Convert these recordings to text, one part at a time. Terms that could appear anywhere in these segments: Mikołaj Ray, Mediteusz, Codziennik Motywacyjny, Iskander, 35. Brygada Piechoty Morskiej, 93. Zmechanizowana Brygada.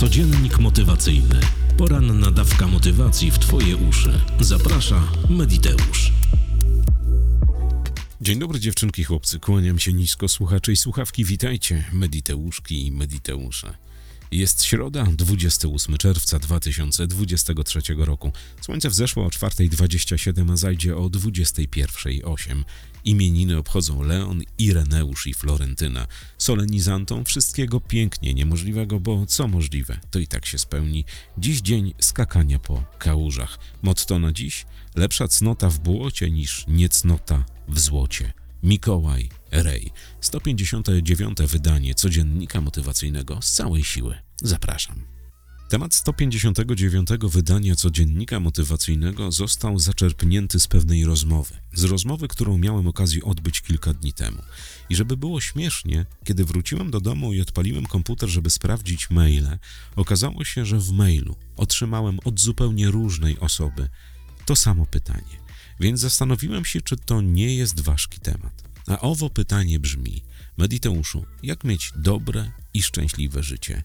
Codziennik motywacyjny. Poranna dawka motywacji w Twoje uszy. Zaprasza Mediteusz. Dzień dobry dziewczynki, chłopcy. Kłaniam się nisko, słuchacze i słuchawki. Witajcie, Mediteuszki i Mediteusze. Jest środa, 28 czerwca 2023 roku. Słońce wzeszło o 4:27, a zajdzie o 21:08. Imieniny obchodzą Leon, Ireneusz i Florentyna. Solenizantom wszystkiego pięknie niemożliwego, bo co możliwe, to i tak się spełni. Dziś dzień skakania po kałużach. Motto na dziś? Lepsza cnota w błocie niż niecnota w złocie. Mikołaj Ray. 159. wydanie Codziennika Motywacyjnego z całej siły. Zapraszam. Temat 159. wydania Codziennika Motywacyjnego został zaczerpnięty z pewnej rozmowy. Z rozmowy, którą miałem okazję odbyć kilka dni temu. I żeby było śmiesznie, kiedy wróciłem do domu i odpaliłem komputer, żeby sprawdzić maile, okazało się, że w mailu otrzymałem od zupełnie różnej osoby to samo pytanie. Więc zastanowiłem się, czy to nie jest ważki temat. A owo pytanie brzmi: Mediteuszu, jak mieć dobre i szczęśliwe życie?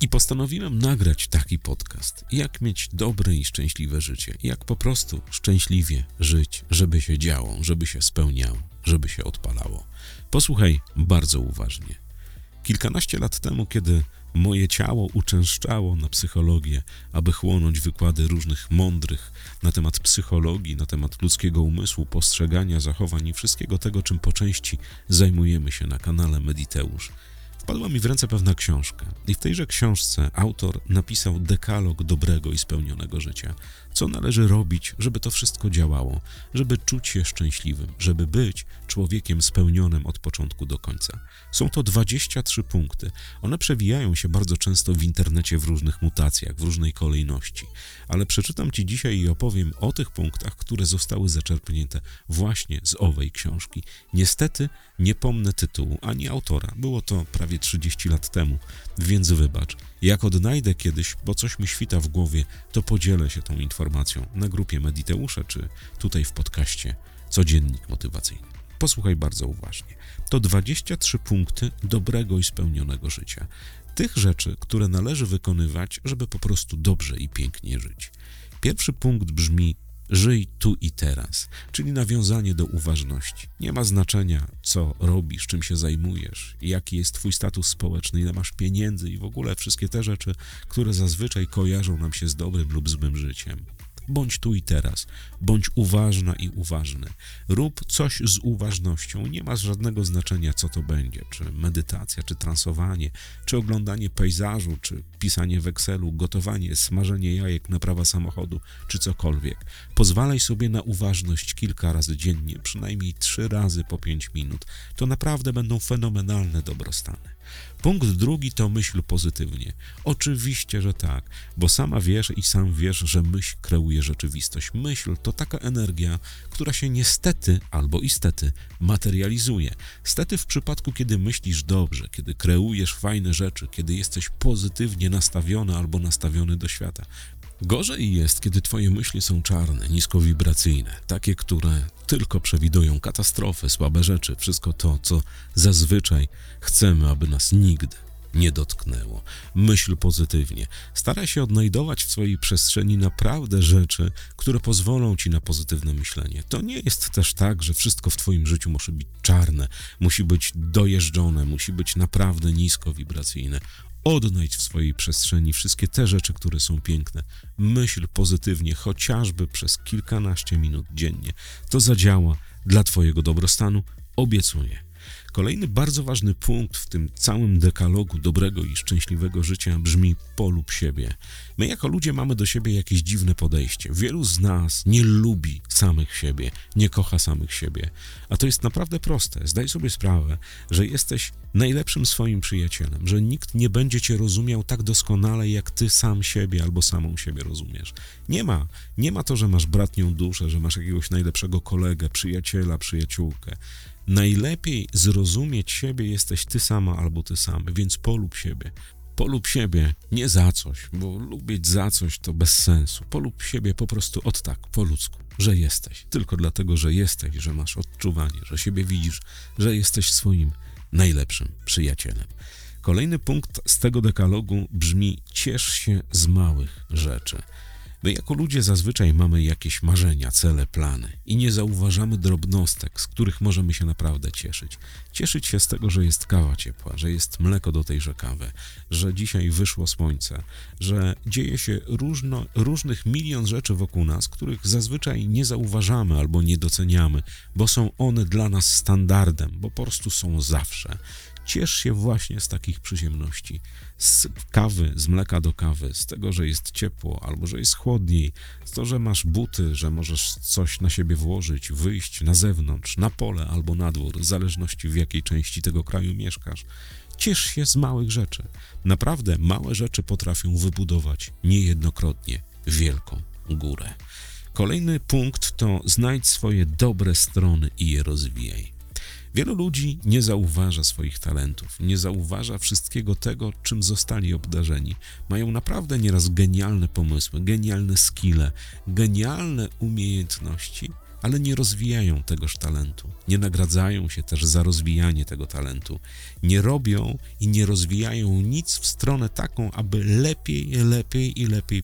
I postanowiłem nagrać taki podcast. Jak mieć dobre i szczęśliwe życie? Jak po prostu szczęśliwie żyć, żeby się działo, żeby się spełniało, żeby się odpalało. Posłuchaj bardzo uważnie. Kilkanaście lat temu, kiedy moje ciało uczęszczało na psychologię, aby chłonąć wykłady różnych mądrych na temat psychologii, na temat ludzkiego umysłu, postrzegania, zachowań i wszystkiego tego, czym po części zajmujemy się na kanale Mediteusz, wpadła mi w ręce pewna książka i w tejże książce autor napisał dekalog dobrego i spełnionego życia. Co należy robić, żeby to wszystko działało, żeby czuć się szczęśliwym, żeby być człowiekiem spełnionym od początku do końca. Są to 23 punkty. One przewijają się bardzo często w internecie w różnych mutacjach, w różnej kolejności. Ale przeczytam Ci dzisiaj i opowiem o tych punktach, które zostały zaczerpnięte właśnie z owej książki. Niestety nie pomnę tytułu ani autora. Było to prawie 30 lat temu, więc wybacz. Jak odnajdę kiedyś, bo coś mi świta w głowie, to podzielę się tą informacją na grupie Mediteusze czy tutaj w podcaście Codziennik Motywacyjny. Posłuchaj bardzo uważnie. To 23 punkty dobrego i spełnionego życia. Tych rzeczy, które należy wykonywać, żeby po prostu dobrze i pięknie żyć. Pierwszy punkt brzmi: żyj tu i teraz, czyli nawiązanie do uważności. Nie ma znaczenia, co robisz, czym się zajmujesz, jaki jest twój status społeczny, ile masz pieniędzy i w ogóle wszystkie te rzeczy, które zazwyczaj kojarzą nam się z dobrym lub złym życiem. Bądź tu i teraz, bądź uważna i uważny. Rób coś z uważnością, nie ma żadnego znaczenia, co to będzie, czy medytacja, czy transowanie, czy oglądanie pejzażu, czy pisanie w Excelu, gotowanie, smażenie jajek, naprawa samochodu, czy cokolwiek. Pozwalaj sobie na uważność kilka razy dziennie, przynajmniej 3 razy po 5 minut. To naprawdę będą fenomenalne dobrostany. Punkt drugi to myśl pozytywnie. Oczywiście, że tak, bo sama wiesz i sam wiesz, że myśl kreuje rzeczywistość. Myśl to taka energia, która się niestety albo istety materializuje. Stety w przypadku, kiedy myślisz dobrze, kiedy kreujesz fajne rzeczy, kiedy jesteś pozytywnie nastawiony albo nastawiony do świata. Gorzej jest, kiedy twoje myśli są czarne, niskowibracyjne, takie, które tylko przewidują katastrofy, słabe rzeczy, wszystko to, co zazwyczaj chcemy, aby nas nigdy nie dotknęło. Myśl pozytywnie. Staraj się odnajdować w swojej przestrzeni naprawdę rzeczy, które pozwolą ci na pozytywne myślenie. To nie jest też tak, że wszystko w twoim życiu musi być czarne, musi być dojeżdżone, musi być naprawdę niskowibracyjne. Odnajdź w swojej przestrzeni wszystkie te rzeczy, które są piękne. Myśl pozytywnie, chociażby przez kilkanaście minut dziennie. To zadziała dla twojego dobrostanu, obiecuję. Kolejny bardzo ważny punkt w tym całym dekalogu dobrego i szczęśliwego życia brzmi: polub siebie. My jako ludzie mamy do siebie jakieś dziwne podejście. Wielu z nas nie lubi samych siebie, nie kocha samych siebie. A to jest naprawdę proste. Zdaj sobie sprawę, że jesteś najlepszym swoim przyjacielem, że nikt nie będzie cię rozumiał tak doskonale, jak ty sam siebie albo samą siebie rozumiesz. Nie ma to, że masz bratnią duszę, że masz jakiegoś najlepszego kolegę, przyjaciela, przyjaciółkę. Najlepiej zrozumieć siebie jesteś ty sama albo ty sam, więc polub siebie. Polub siebie nie za coś, bo lubić za coś to bez sensu. Polub siebie po prostu od tak, po ludzku, że jesteś. Tylko dlatego, że jesteś, że masz odczuwanie, że siebie widzisz, że jesteś swoim najlepszym przyjacielem. Kolejny punkt z tego dekalogu brzmi: ciesz się z małych rzeczy. My jako ludzie zazwyczaj mamy jakieś marzenia, cele, plany i nie zauważamy drobnostek, z których możemy się naprawdę cieszyć. Cieszyć się z tego, że jest kawa ciepła, że jest mleko do tejże kawy, że dzisiaj wyszło słońce, że dzieje się różnych milion rzeczy wokół nas, których zazwyczaj nie zauważamy albo nie doceniamy, bo są one dla nas standardem, bo po prostu są zawsze. Ciesz się właśnie z takich przyziemności, z kawy, z mleka do kawy, z tego, że jest ciepło albo że jest chłodniej, z to, że masz buty, że możesz coś na siebie włożyć, wyjść na zewnątrz, na pole albo na dwór, w zależności w jakiej części tego kraju mieszkasz. Ciesz się z małych rzeczy. Naprawdę małe rzeczy potrafią wybudować niejednokrotnie wielką górę. Kolejny punkt to: znajdź swoje dobre strony i je rozwijaj. Wielu ludzi nie zauważa swoich talentów, nie zauważa wszystkiego tego, czym zostali obdarzeni. Mają naprawdę nieraz genialne pomysły, genialne skille, genialne umiejętności, ale nie rozwijają tegoż talentu. Nie nagradzają się też za rozwijanie tego talentu. Nie robią i nie rozwijają nic w stronę taką, aby lepiej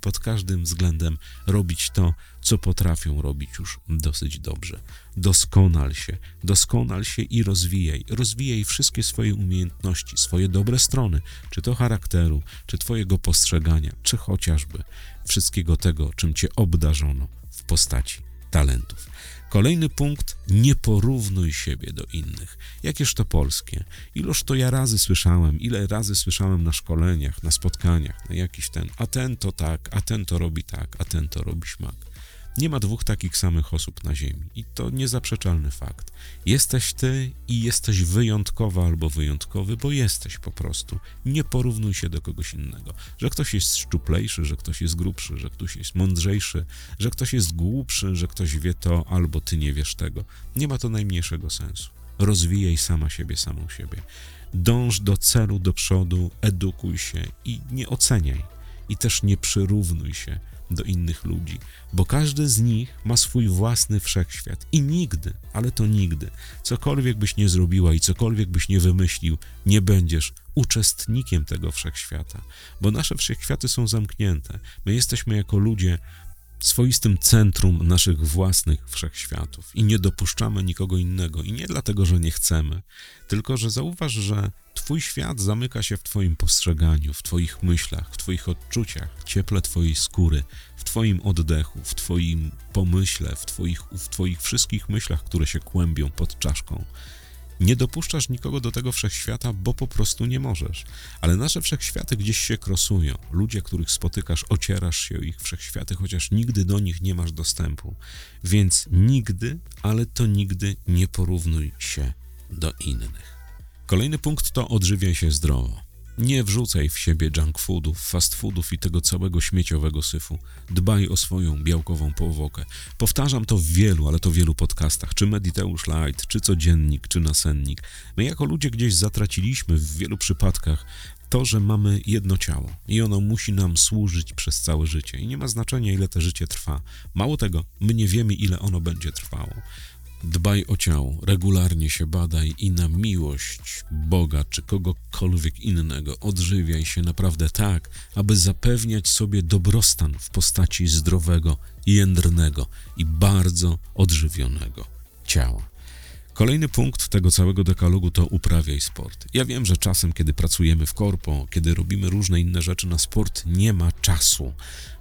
pod każdym względem robić to, co potrafią robić już dosyć dobrze. Doskonal się i rozwijaj. Rozwijaj wszystkie swoje umiejętności, swoje dobre strony, czy to charakteru, czy twojego postrzegania, czy chociażby wszystkiego tego, czym cię obdarzono w postaci talentów. Kolejny punkt: nie porównuj siebie do innych. Jakież to polskie. Iloż to ja razy słyszałem, ile razy słyszałem na szkoleniach, na spotkaniach, na jakiś ten, a ten to tak, a ten to robi śmak. Nie ma dwóch takich samych osób na ziemi i to niezaprzeczalny fakt. Jesteś ty i jesteś wyjątkowa albo wyjątkowy, bo jesteś po prostu. Nie porównuj się do kogoś innego. Że ktoś jest szczuplejszy, że ktoś jest grubszy, że ktoś jest mądrzejszy, że ktoś jest głupszy, że ktoś wie to albo ty nie wiesz tego. Nie ma to najmniejszego sensu. Rozwijaj sama siebie, samą siebie. Dąż do celu, do przodu, edukuj się i nie oceniaj. I też nie przyrównuj się do innych ludzi, bo każdy z nich ma swój własny wszechświat i nigdy, ale to nigdy, cokolwiek byś nie zrobiła i cokolwiek byś nie wymyślił, nie będziesz uczestnikiem tego wszechświata, bo nasze wszechświaty są zamknięte. My jesteśmy jako ludzie swoistym centrum naszych własnych wszechświatów i nie dopuszczamy nikogo innego i nie dlatego, że nie chcemy, tylko że zauważ, że twój świat zamyka się w twoim postrzeganiu, w twoich myślach, w twoich odczuciach, w cieple twojej skóry, w twoim oddechu, w twoim pomyśle, w twoich wszystkich myślach, które się kłębią pod czaszką. Nie dopuszczasz nikogo do tego wszechświata, bo po prostu nie możesz. Ale nasze wszechświaty gdzieś się krosują. Ludzie, których spotykasz, ocierasz się o ich wszechświaty, chociaż nigdy do nich nie masz dostępu. Więc nigdy, ale to nigdy nie porównuj się do innych. Kolejny punkt to: odżywiaj się zdrowo. Nie wrzucaj w siebie junk foodów, fast foodów i tego całego śmieciowego syfu. Dbaj o swoją białkową powłokę. Powtarzam to w wielu podcastach, czy Mediteusz Light, czy Codziennik, czy Nasennik. My jako ludzie gdzieś zatraciliśmy w wielu przypadkach to, że mamy jedno ciało i ono musi nam służyć przez całe życie. I nie ma znaczenia, ile to życie trwa. Mało tego, my nie wiemy, ile ono będzie trwało. Dbaj o ciało, regularnie się badaj i na miłość Boga czy kogokolwiek innego odżywiaj się naprawdę tak, aby zapewniać sobie dobrostan w postaci zdrowego, jędrnego i bardzo odżywionego ciała. Kolejny punkt tego całego dekalogu to: uprawiaj sport. Ja wiem, że czasem, kiedy pracujemy w korpo, kiedy robimy różne inne rzeczy, na sport nie ma czasu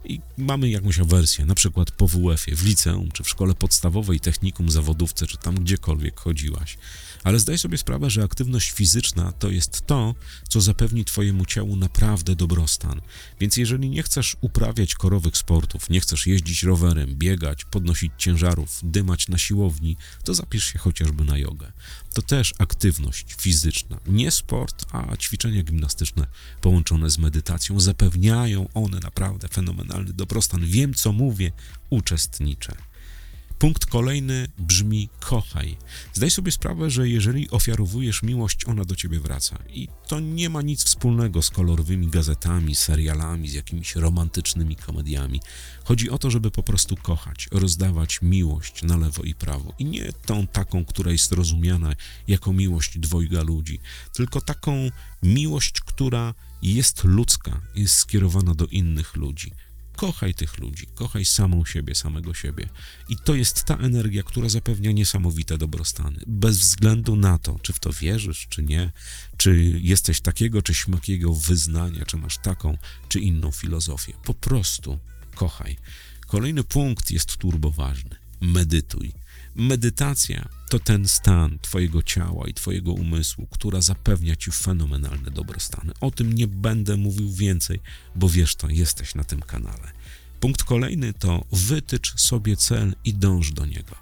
i mamy jakąś awersję, na przykład po WF-ie, w liceum, czy w szkole podstawowej, technikum, zawodówce, czy tam gdziekolwiek chodziłaś. Ale zdaj sobie sprawę, że aktywność fizyczna to jest to, co zapewni twojemu ciału naprawdę dobrostan. Więc jeżeli nie chcesz uprawiać korowych sportów, nie chcesz jeździć rowerem, biegać, podnosić ciężarów, dymać na siłowni, to zapisz się chociażby na jogę. To też aktywność fizyczna, nie sport, a ćwiczenia gimnastyczne połączone z medytacją. Zapewniają one naprawdę fenomenalny dobrostan. Wiem, co mówię, uczestniczę. Punkt kolejny brzmi: kochaj. Zdaj sobie sprawę, że jeżeli ofiarowujesz miłość, ona do ciebie wraca. I to nie ma nic wspólnego z kolorowymi gazetami, serialami, z jakimiś romantycznymi komediami. Chodzi o to, żeby po prostu kochać, rozdawać miłość na lewo i prawo. I nie tą taką, która jest rozumiana jako miłość dwojga ludzi, tylko taką miłość, która jest ludzka, jest skierowana do innych ludzi. Kochaj tych ludzi, kochaj samą siebie, samego siebie. I to jest ta energia, która zapewnia niesamowite dobrostany. Bez względu na to, czy w to wierzysz, czy nie, czy jesteś takiego, czy śmakiego wyznania, czy masz taką, czy inną filozofię. Po prostu kochaj. Kolejny punkt jest turboważny. Medytuj. Medytacja to ten stan twojego ciała i twojego umysłu, która zapewnia ci fenomenalne dobrostany. O tym nie będę mówił więcej, bo wiesz to, jesteś na tym kanale. Punkt kolejny to wytycz sobie cel i dąż do niego.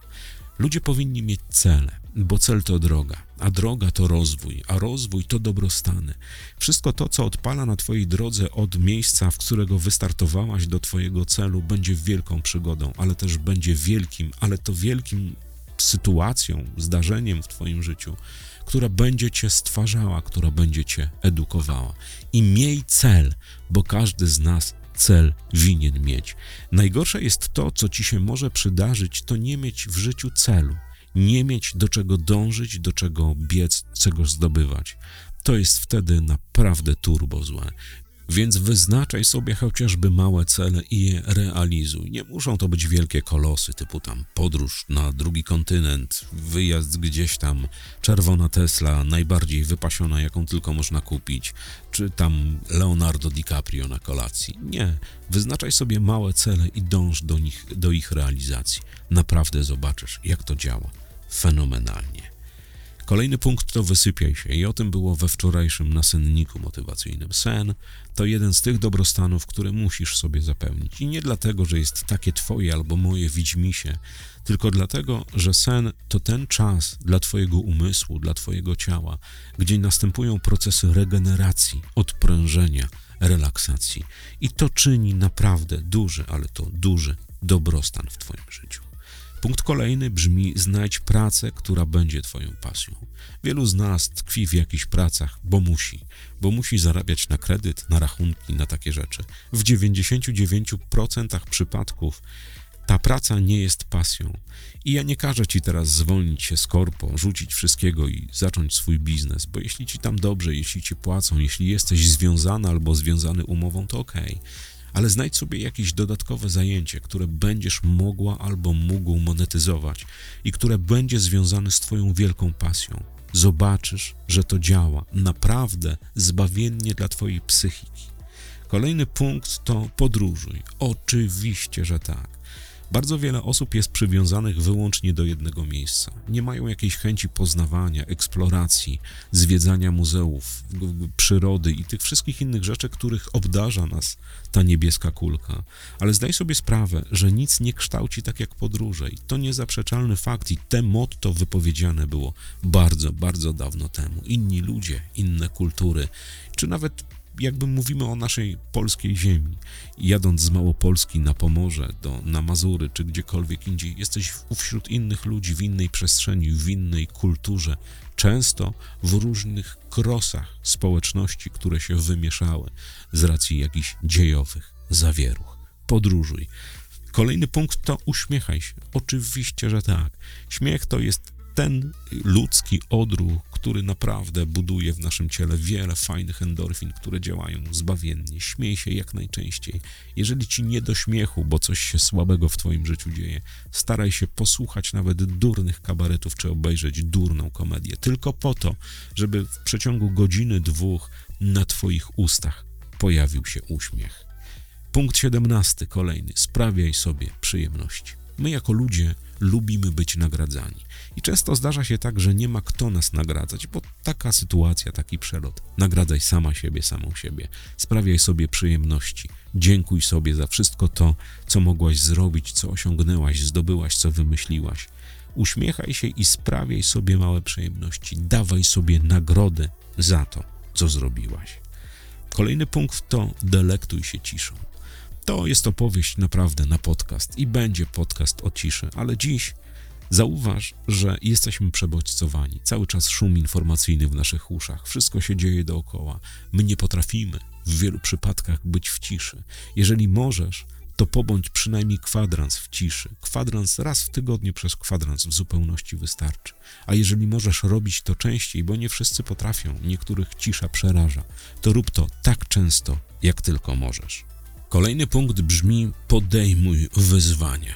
Ludzie powinni mieć cele, bo cel to droga, a droga to rozwój, a rozwój to dobrostany. Wszystko to, co odpala na twojej drodze od miejsca, w którego wystartowałaś do twojego celu, będzie wielką przygodą, ale też będzie wielkim, ale to wielkim sytuacją, zdarzeniem w twoim życiu, która będzie cię stwarzała, która będzie cię edukowała. I miej cel, bo każdy z nas cel winien mieć. Najgorsze jest to, co ci się może przydarzyć, to nie mieć w życiu celu. Nie mieć do czego dążyć, do czego biec, czego zdobywać. To jest wtedy naprawdę turbo złe. Więc wyznaczaj sobie chociażby małe cele i je realizuj. Nie muszą to być wielkie kolosy typu tam podróż na drugi kontynent, wyjazd gdzieś tam, czerwona Tesla, najbardziej wypasiona jaką tylko można kupić, czy tam Leonardo DiCaprio na kolacji. Nie, wyznaczaj sobie małe cele i dąż do ich realizacji. Naprawdę zobaczysz, jak to działa. Fenomenalnie. Kolejny punkt to wysypiaj się i o tym było we wczorajszym nasenniku motywacyjnym. Sen to jeden z tych dobrostanów, które musisz sobie zapewnić. I nie dlatego, że jest takie twoje albo moje widzimisię, tylko dlatego, że sen to ten czas dla twojego umysłu, dla twojego ciała, gdzie następują procesy regeneracji, odprężenia, relaksacji. I to czyni naprawdę duży, ale to duży dobrostan w twoim życiu. Punkt kolejny brzmi: znajdź pracę, która będzie twoją pasją. Wielu z nas tkwi w jakichś pracach, bo musi zarabiać na kredyt, na rachunki, na takie rzeczy. W 99% przypadków ta praca nie jest pasją. I ja nie każę ci teraz zwolnić się z korpo, rzucić wszystkiego i zacząć swój biznes, bo jeśli ci tam dobrze, jeśli ci płacą, jeśli jesteś związana albo związany umową, to okej. Ale znajdź sobie jakieś dodatkowe zajęcie, które będziesz mogła albo mógł monetyzować i które będzie związane z twoją wielką pasją. Zobaczysz, że to działa naprawdę zbawiennie dla twojej psychiki. Kolejny punkt to podróżuj. Oczywiście, że tak. Bardzo wiele osób jest przywiązanych wyłącznie do jednego miejsca. Nie mają jakiejś chęci poznawania, eksploracji, zwiedzania muzeów, przyrody i tych wszystkich innych rzeczy, których obdarza nas ta niebieska kulka. Ale zdaj sobie sprawę, że nic nie kształci tak jak podróże i to niezaprzeczalny fakt i te motto wypowiedziane było bardzo, bardzo dawno temu. Inni ludzie, inne kultury, czy nawet jakby mówimy o naszej polskiej ziemi. Jadąc z Małopolski na Pomorze, na Mazury czy gdziekolwiek indziej, jesteś wśród innych ludzi, w innej przestrzeni, w innej kulturze, często w różnych krosach społeczności, które się wymieszały z racji jakichś dziejowych zawieruch. Podróżuj. Kolejny punkt to uśmiechaj się. Oczywiście, że tak. Śmiech to jest ten ludzki odruch, który naprawdę buduje w naszym ciele wiele fajnych endorfin, które działają zbawiennie. Śmiej się jak najczęściej. Jeżeli ci nie do śmiechu, bo coś się słabego w twoim życiu dzieje, staraj się posłuchać nawet durnych kabaretów, czy obejrzeć durną komedię. Tylko po to, żeby w przeciągu godziny, dwóch na twoich ustach pojawił się uśmiech. Punkt 17, kolejny. Sprawiaj sobie przyjemności. My jako ludzie lubimy być nagradzani. I często zdarza się tak, że nie ma kto nas nagradzać, bo taka sytuacja, taki przelot. Nagradzaj sama siebie, samą siebie. Sprawiaj sobie przyjemności. Dziękuj sobie za wszystko to, co mogłaś zrobić, co osiągnęłaś, zdobyłaś, co wymyśliłaś. Uśmiechaj się i sprawiaj sobie małe przyjemności. Dawaj sobie nagrodę za to, co zrobiłaś. Kolejny punkt to delektuj się ciszą. to jest opowieść naprawdę na podcast i będzie podcast o ciszy, ale dziś zauważ, że jesteśmy przebodźcowani. Cały czas szum informacyjny w naszych uszach. Wszystko się dzieje dookoła. My nie potrafimy w wielu przypadkach być w ciszy. Jeżeli możesz, to pobądź przynajmniej kwadrans w ciszy. Kwadrans raz w tygodniu przez kwadrans w zupełności wystarczy. A jeżeli możesz robić to częściej, bo nie wszyscy potrafią, niektórych cisza przeraża, to rób to tak często, jak tylko możesz. Kolejny punkt brzmi: podejmuj wyzwania.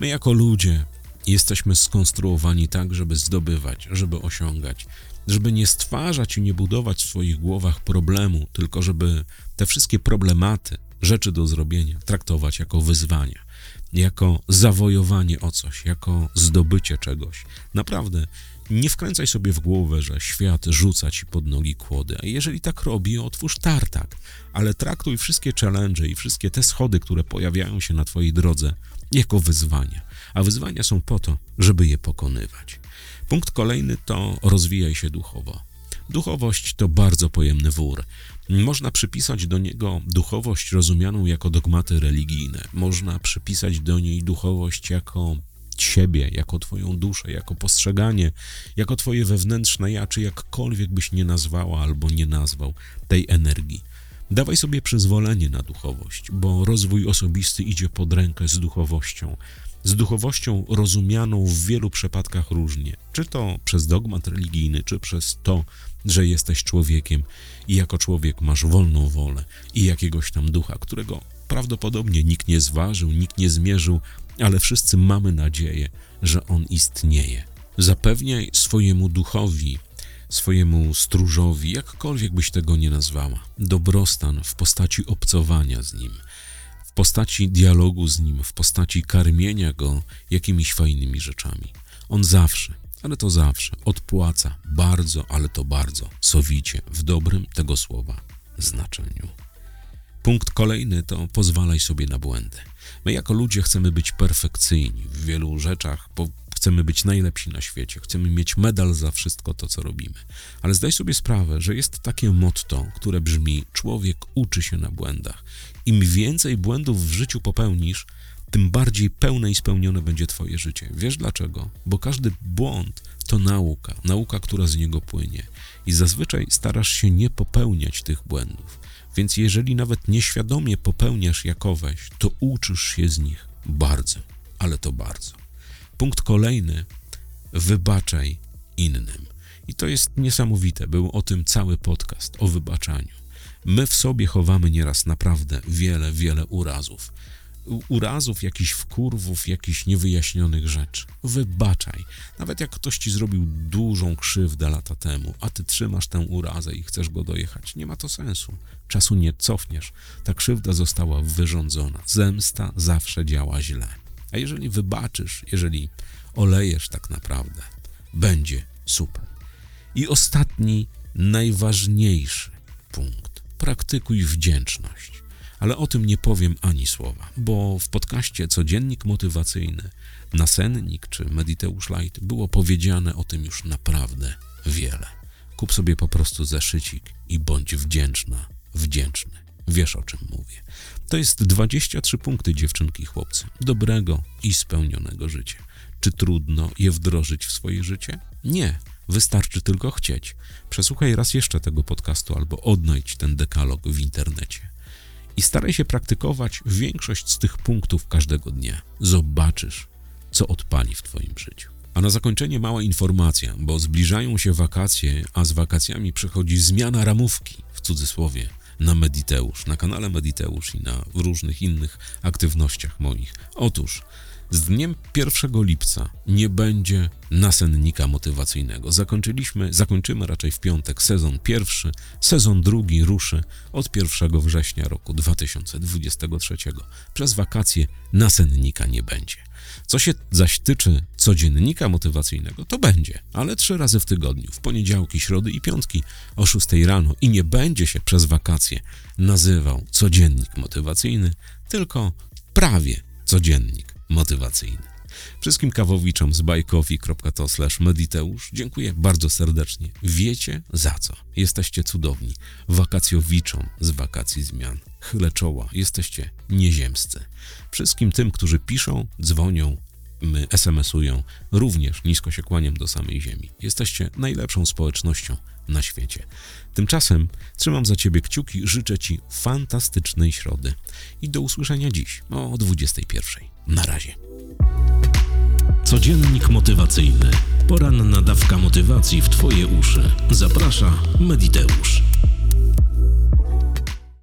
My jako ludzie jesteśmy skonstruowani tak, żeby zdobywać, żeby osiągać, żeby nie stwarzać i nie budować w swoich głowach problemu, tylko żeby te wszystkie problematy, rzeczy do zrobienia traktować jako wyzwania, jako zawojowanie o coś, jako zdobycie czegoś. Naprawdę, nie wkręcaj sobie w głowę, że świat rzuca ci pod nogi kłody, a jeżeli tak robi, otwórz tartak, ale traktuj wszystkie challenge i wszystkie te schody, które pojawiają się na twojej drodze, jako wyzwania, a wyzwania są po to, żeby je pokonywać. Punkt kolejny to rozwijaj się duchowo. Duchowość to bardzo pojemny wór. Można przypisać do niego duchowość rozumianą jako dogmaty religijne. Można przypisać do niej duchowość jako siebie, jako twoją duszę, jako postrzeganie, jako twoje wewnętrzne ja, czy jakkolwiek byś nie nazwała albo nie nazwał tej energii. Dawaj sobie przyzwolenie na duchowość, bo rozwój osobisty idzie pod rękę z duchowością. Z duchowością rozumianą w wielu przypadkach różnie, czy to przez dogmat religijny, czy przez to, że jesteś człowiekiem i jako człowiek masz wolną wolę i jakiegoś tam ducha, którego prawdopodobnie nikt nie zważył, nikt nie zmierzył, ale wszyscy mamy nadzieję, że on istnieje. Zapewniaj swojemu duchowi, swojemu stróżowi, jakkolwiek byś tego nie nazwała, dobrostan w postaci obcowania z nim, w postaci dialogu z nim, w postaci karmienia go jakimiś fajnymi rzeczami. On zawsze, ale to zawsze odpłaca bardzo, ale to bardzo sowicie w dobrym tego słowa znaczeniu. Punkt kolejny to pozwalaj sobie na błędy. My jako ludzie chcemy być perfekcyjni w wielu rzeczach, chcemy być najlepsi na świecie, chcemy mieć medal za wszystko to, co robimy. Ale zdaj sobie sprawę, że jest takie motto, które brzmi: człowiek uczy się na błędach. Im więcej błędów w życiu popełnisz, tym bardziej pełne i spełnione będzie twoje życie. Wiesz dlaczego? Bo każdy błąd to nauka, nauka, która z niego płynie. I zazwyczaj starasz się nie popełniać tych błędów. Więc jeżeli nawet nieświadomie popełniasz jakoweś, to uczysz się z nich bardzo, ale to bardzo. Punkt kolejny: wybaczaj innym. I to jest niesamowite, był o tym cały podcast, o wybaczaniu. My w sobie chowamy nieraz naprawdę wiele, wiele urazów. Urazów, jakichś wkurwów, jakichś niewyjaśnionych rzeczy. Wybaczaj. Nawet jak ktoś ci zrobił dużą krzywdę lata temu, a ty trzymasz tę urazę i chcesz go dojechać, nie ma to sensu. Czasu nie cofniesz. Ta krzywda została wyrządzona. Zemsta zawsze działa źle. A jeżeli wybaczysz, jeżeli olejesz tak naprawdę, będzie super. I ostatni, najważniejszy punkt. Praktykuj wdzięczność. Ale o tym nie powiem ani słowa, bo w podcaście Codziennik Motywacyjny, Nasennik czy Mediteusz Light było powiedziane o tym już naprawdę wiele. Kup sobie po prostu zeszycik i bądź wdzięczna, wdzięczny. Wiesz, o czym mówię. To jest 23 punkty, dziewczynki i chłopcy, dobrego i spełnionego życia. Czy trudno je wdrożyć w swoje życie? Nie. Wystarczy tylko chcieć. Przesłuchaj raz jeszcze tego podcastu albo odnajdź ten dekalog w internecie. I staraj się praktykować większość z tych punktów każdego dnia. Zobaczysz, co odpali w twoim życiu. A na zakończenie mała informacja, bo zbliżają się wakacje, a z wakacjami przychodzi zmiana ramówki, w cudzysłowie, na Mediteusz, na kanale Mediteusz i na różnych innych aktywnościach moich. Otóż z dniem 1 lipca nie będzie nasennika motywacyjnego. Zakończymy raczej w piątek sezon pierwszy, sezon drugi ruszy od 1 września roku 2023. Przez wakacje nasennika nie będzie. Co się zaś tyczy codziennika motywacyjnego, to będzie, ale 3 razy w tygodniu, w poniedziałki, środy i piątki o 6 rano i nie będzie się przez wakacje nazywał codziennik motywacyjny, tylko prawie codziennik motywacyjny. Wszystkim kawowiczom z bajkowi.to/mediteusz dziękuję bardzo serdecznie. Wiecie za co. Jesteście cudowni. Wakacjowiczom z wakacji zmian. Chylę czoła. Jesteście nieziemscy. Wszystkim tym, którzy piszą, dzwonią, SMS-ują, również nisko się kłaniam do samej ziemi. Jesteście najlepszą społecznością na świecie. Tymczasem trzymam za Ciebie kciuki, życzę Ci fantastycznej środy i do usłyszenia dziś o 21:00. Na razie. Codziennik motywacyjny. Poranna dawka motywacji w Twoje uszy. Zaprasza Mediteusz.